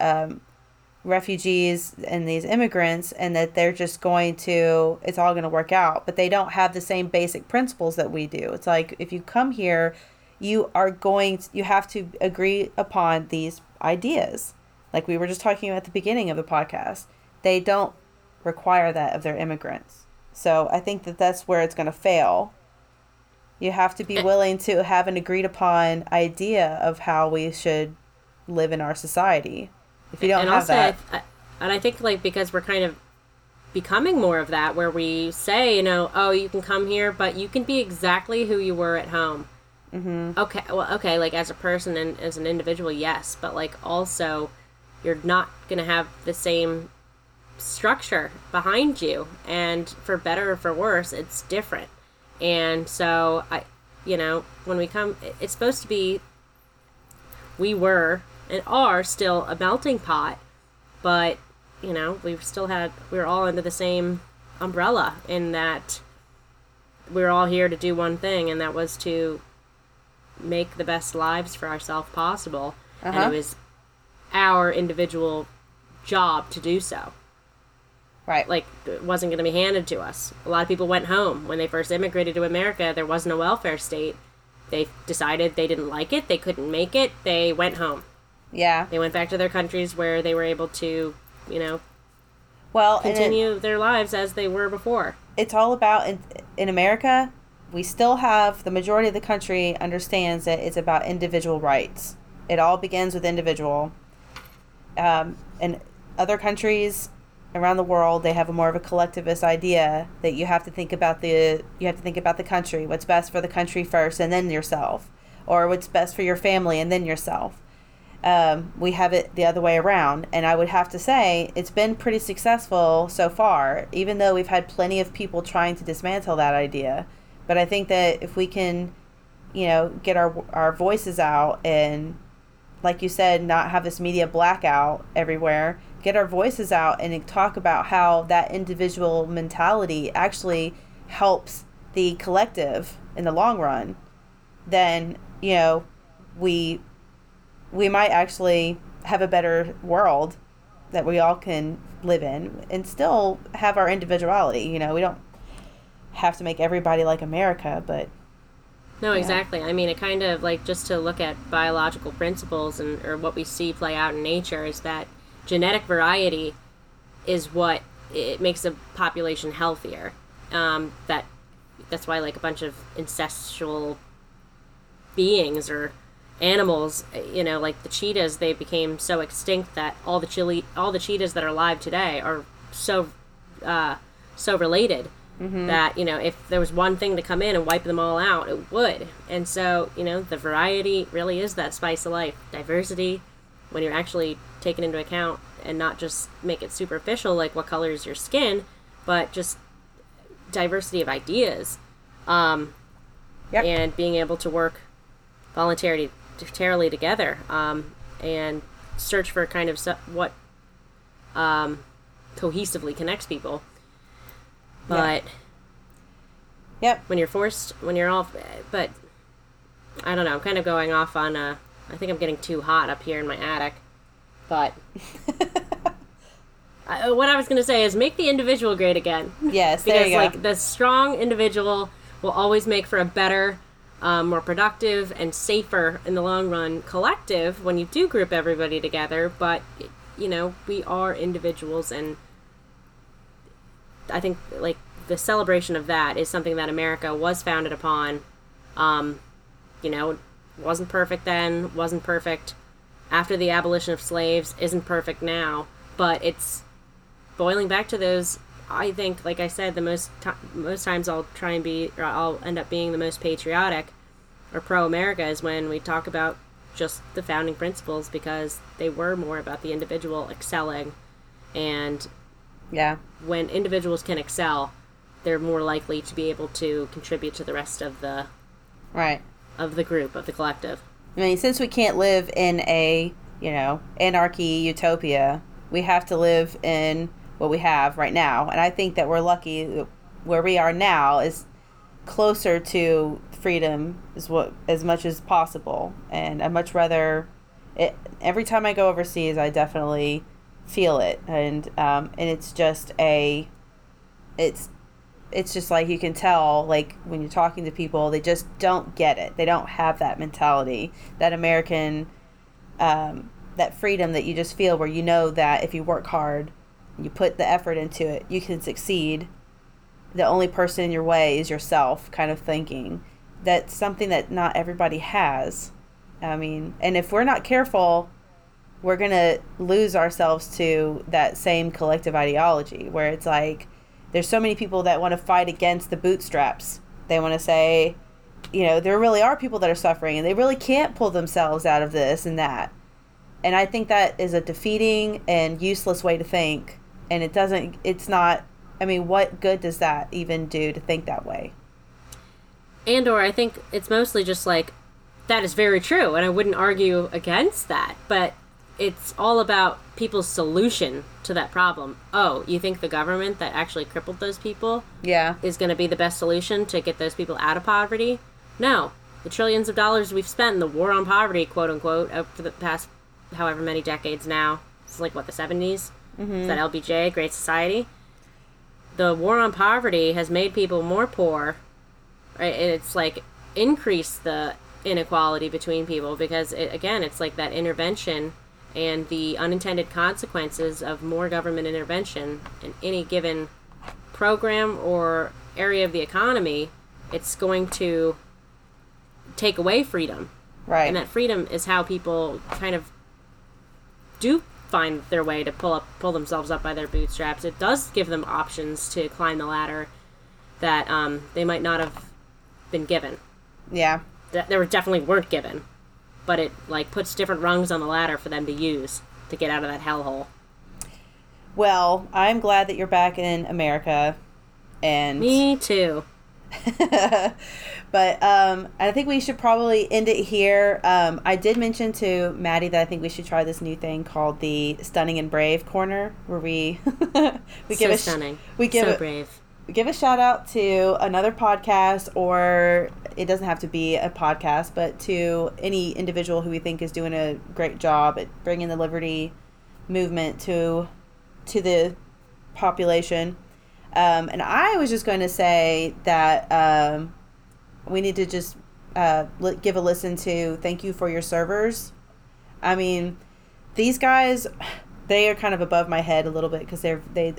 refugees and these immigrants, and that they're just going to, it's all going to work out, but they don't have the same basic principles that we do. It's like, if you come here, you have to agree upon these ideas. Like we were just talking about at the beginning of the podcast, they don't require that of their immigrants. So I think that that's where it's going to fail. You have to be willing to have an agreed upon idea of how we should live in our society. If you don't and have also, that. And I think like, because we're kind of becoming more of that, where we say, you know, oh, you can come here, but you can be exactly who you were at home. Mm-hmm. Okay, like as a person and as an individual, yes, but like also you're not going to have the same structure behind you, and for better or for worse, it's different. And so, when we come, it's supposed to be, we were and are still a melting pot, but you know, we were all under the same umbrella in that we were all here to do one thing, and that was to make the best lives for ourselves possible. Uh-huh. And it was our individual job to do so. Right. Like, it wasn't going to be handed to us. A lot of people went home. When they first immigrated to America, there wasn't a welfare state. They decided they didn't like it. They couldn't make it. They went home. Yeah. They went back to their countries where they were able to, you know, continue their lives as they were before. It's all about, in America, we still have, the majority of the country understands that it's about individual rights. It all begins with individual. In other countries around the world, they have a more of a collectivist idea that you have to think about the country, what's best for the country first and then yourself, or what's best for your family and then yourself. We have it the other way around, and I would have to say it's been pretty successful so far, even though we've had plenty of people trying to dismantle that idea. But I think that if we can, you know, get our voices out and, like you said, not have this media blackout everywhere, get our voices out and talk about how that individual mentality actually helps the collective in the long run, then, you know, we might actually have a better world that we all can live in and still have our individuality. You know, we don't have to make everybody like America, but... No, exactly. Yeah. I mean, it kind of, like, just to look at biological principles and or what we see play out in nature is that genetic variety is what it makes a population healthier. That's why, like, a bunch of ancestral beings or animals, you know, like the cheetahs, they became so extinct that all the cheetahs that are alive today are so related. Mm-hmm. That, you know, if there was one thing to come in and wipe them all out, it would. And so, you know, the variety really is that spice of life. Diversity, when you're actually taken into account and not just make it superficial, like what color is your skin, but just diversity of ideas. Yep. And being able to work voluntarily together and search for kind of what cohesively connects people. But yep. But I don't know, I'm kind of going off on I think I'm getting too hot up here in my attic, but what I was going to say is make the individual great again. Yes, because there you go. Like, the strong individual will always make for a better, more productive and safer in the long run collective when you do group everybody together. But, you know, we are individuals, and I think, like, the celebration of that is something that America was founded upon. You know, wasn't perfect then, wasn't perfect after the abolition of slaves, isn't perfect now, but it's boiling back to those. I think, like I said, the most times I'll end up being the most patriotic or pro-America is when we talk about just the founding principles, because they were more about the individual excelling. And yeah, when individuals can excel, they're more likely to be able to contribute to the rest of the group, of the collective. I mean, since we can't live in a, you know, anarchy utopia, we have to live in what we have right now. And I think that we're lucky where we are now is closer to freedom as much as possible. And I much rather it, every time I go overseas, I definitely feel it, and it's just it's just like, you can tell, like, when you're talking to people, they just don't get it. They don't have that mentality, that American, that freedom that you just feel, where you know that if you work hard, you put the effort into it, you can succeed. The only person in your way is yourself, kind of thinking. That's something that not everybody has. I mean, and if we're not careful, we're going to lose ourselves to that same collective ideology, where it's like, there's so many people that want to fight against the bootstraps. They want to say, you know, there really are people that are suffering and they really can't pull themselves out of this and that. And I think that is a defeating and useless way to think. And what good does that even do to think that way? And, or I think it's mostly just like, that is very true, and I wouldn't argue against that, but it's all about people's solution to that problem. Oh, you think the government that actually crippled those people is going to be the best solution to get those people out of poverty? No. The trillions of dollars we've spent in the war on poverty, quote unquote, over the past however many decades now. It's like, what, the 70s? Mm-hmm. Is that LBJ, Great Society? The war on poverty has made people more poor, right? And it's like increased the inequality between people because, again, it's like that intervention and the unintended consequences of more government intervention in any given program or area of the economy. It's going to take away freedom. Right. And that freedom is how people kind of do find their way to pull themselves up by their bootstraps. It does give them options to climb the ladder that they might not have been given. Yeah. They definitely weren't given. But it, like, puts different rungs on the ladder for them to use to get out of that hellhole. Well, I'm glad that you're back in America. And me too. But I think we should probably end it here. I did mention to Maddie that I think we should try this new thing called the Stunning and Brave Corner, where we give a shout out to another podcast, or it doesn't have to be a podcast, but to any individual who we think is doing a great job at bringing the liberty movement to the population. And I was just going to say that we need to just give a listen to Thank You for Your Servers. I mean, these guys, they are kind of above my head a little bit because they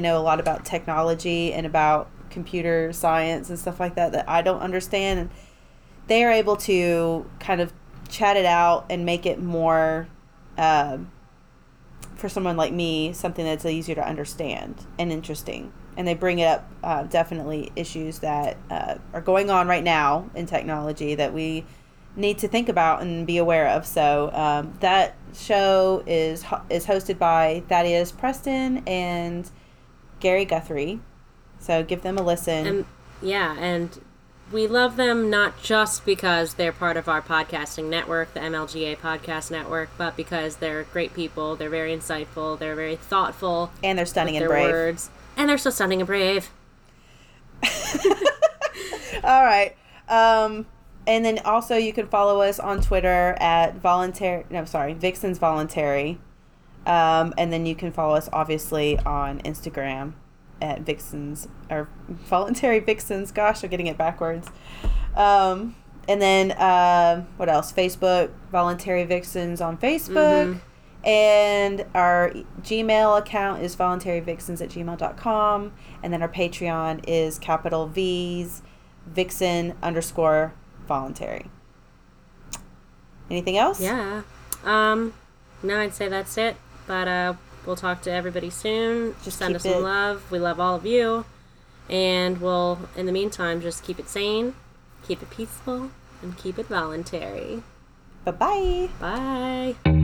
know a lot about technology and about computer science and stuff like that I don't understand. And they are able to kind of chat it out and make it more... for someone like me, something that's easier to understand and interesting. And they bring up definitely issues that are going on right now in technology that we need to think about and be aware of. So that show is hosted by Thaddeus Preston and Gary Guthrie. So give them a listen. And we love them not just because they're part of our podcasting network, the MLGA Podcast Network, but because they're great people. They're very insightful. They're very thoughtful. And they're stunning and brave. Words. And they're so stunning and brave. All right. And then also you can follow us on Twitter at Vixens Voluntary. And then you can follow us, obviously, on Instagram at Vixens or Voluntary Vixens. Gosh, I'm getting it backwards. And then what else? Facebook, Voluntary Vixens on Facebook. Mm-hmm. And our Gmail account is voluntaryvixens@gmail.com. And then our Patreon is Vixen_voluntary. Anything else? Yeah. No, I'd say that's it. But we'll talk to everybody soon. Just send us some love. We love all of you. And we'll, in the meantime, just keep it sane, keep it peaceful, and keep it voluntary. Bye-bye. Bye.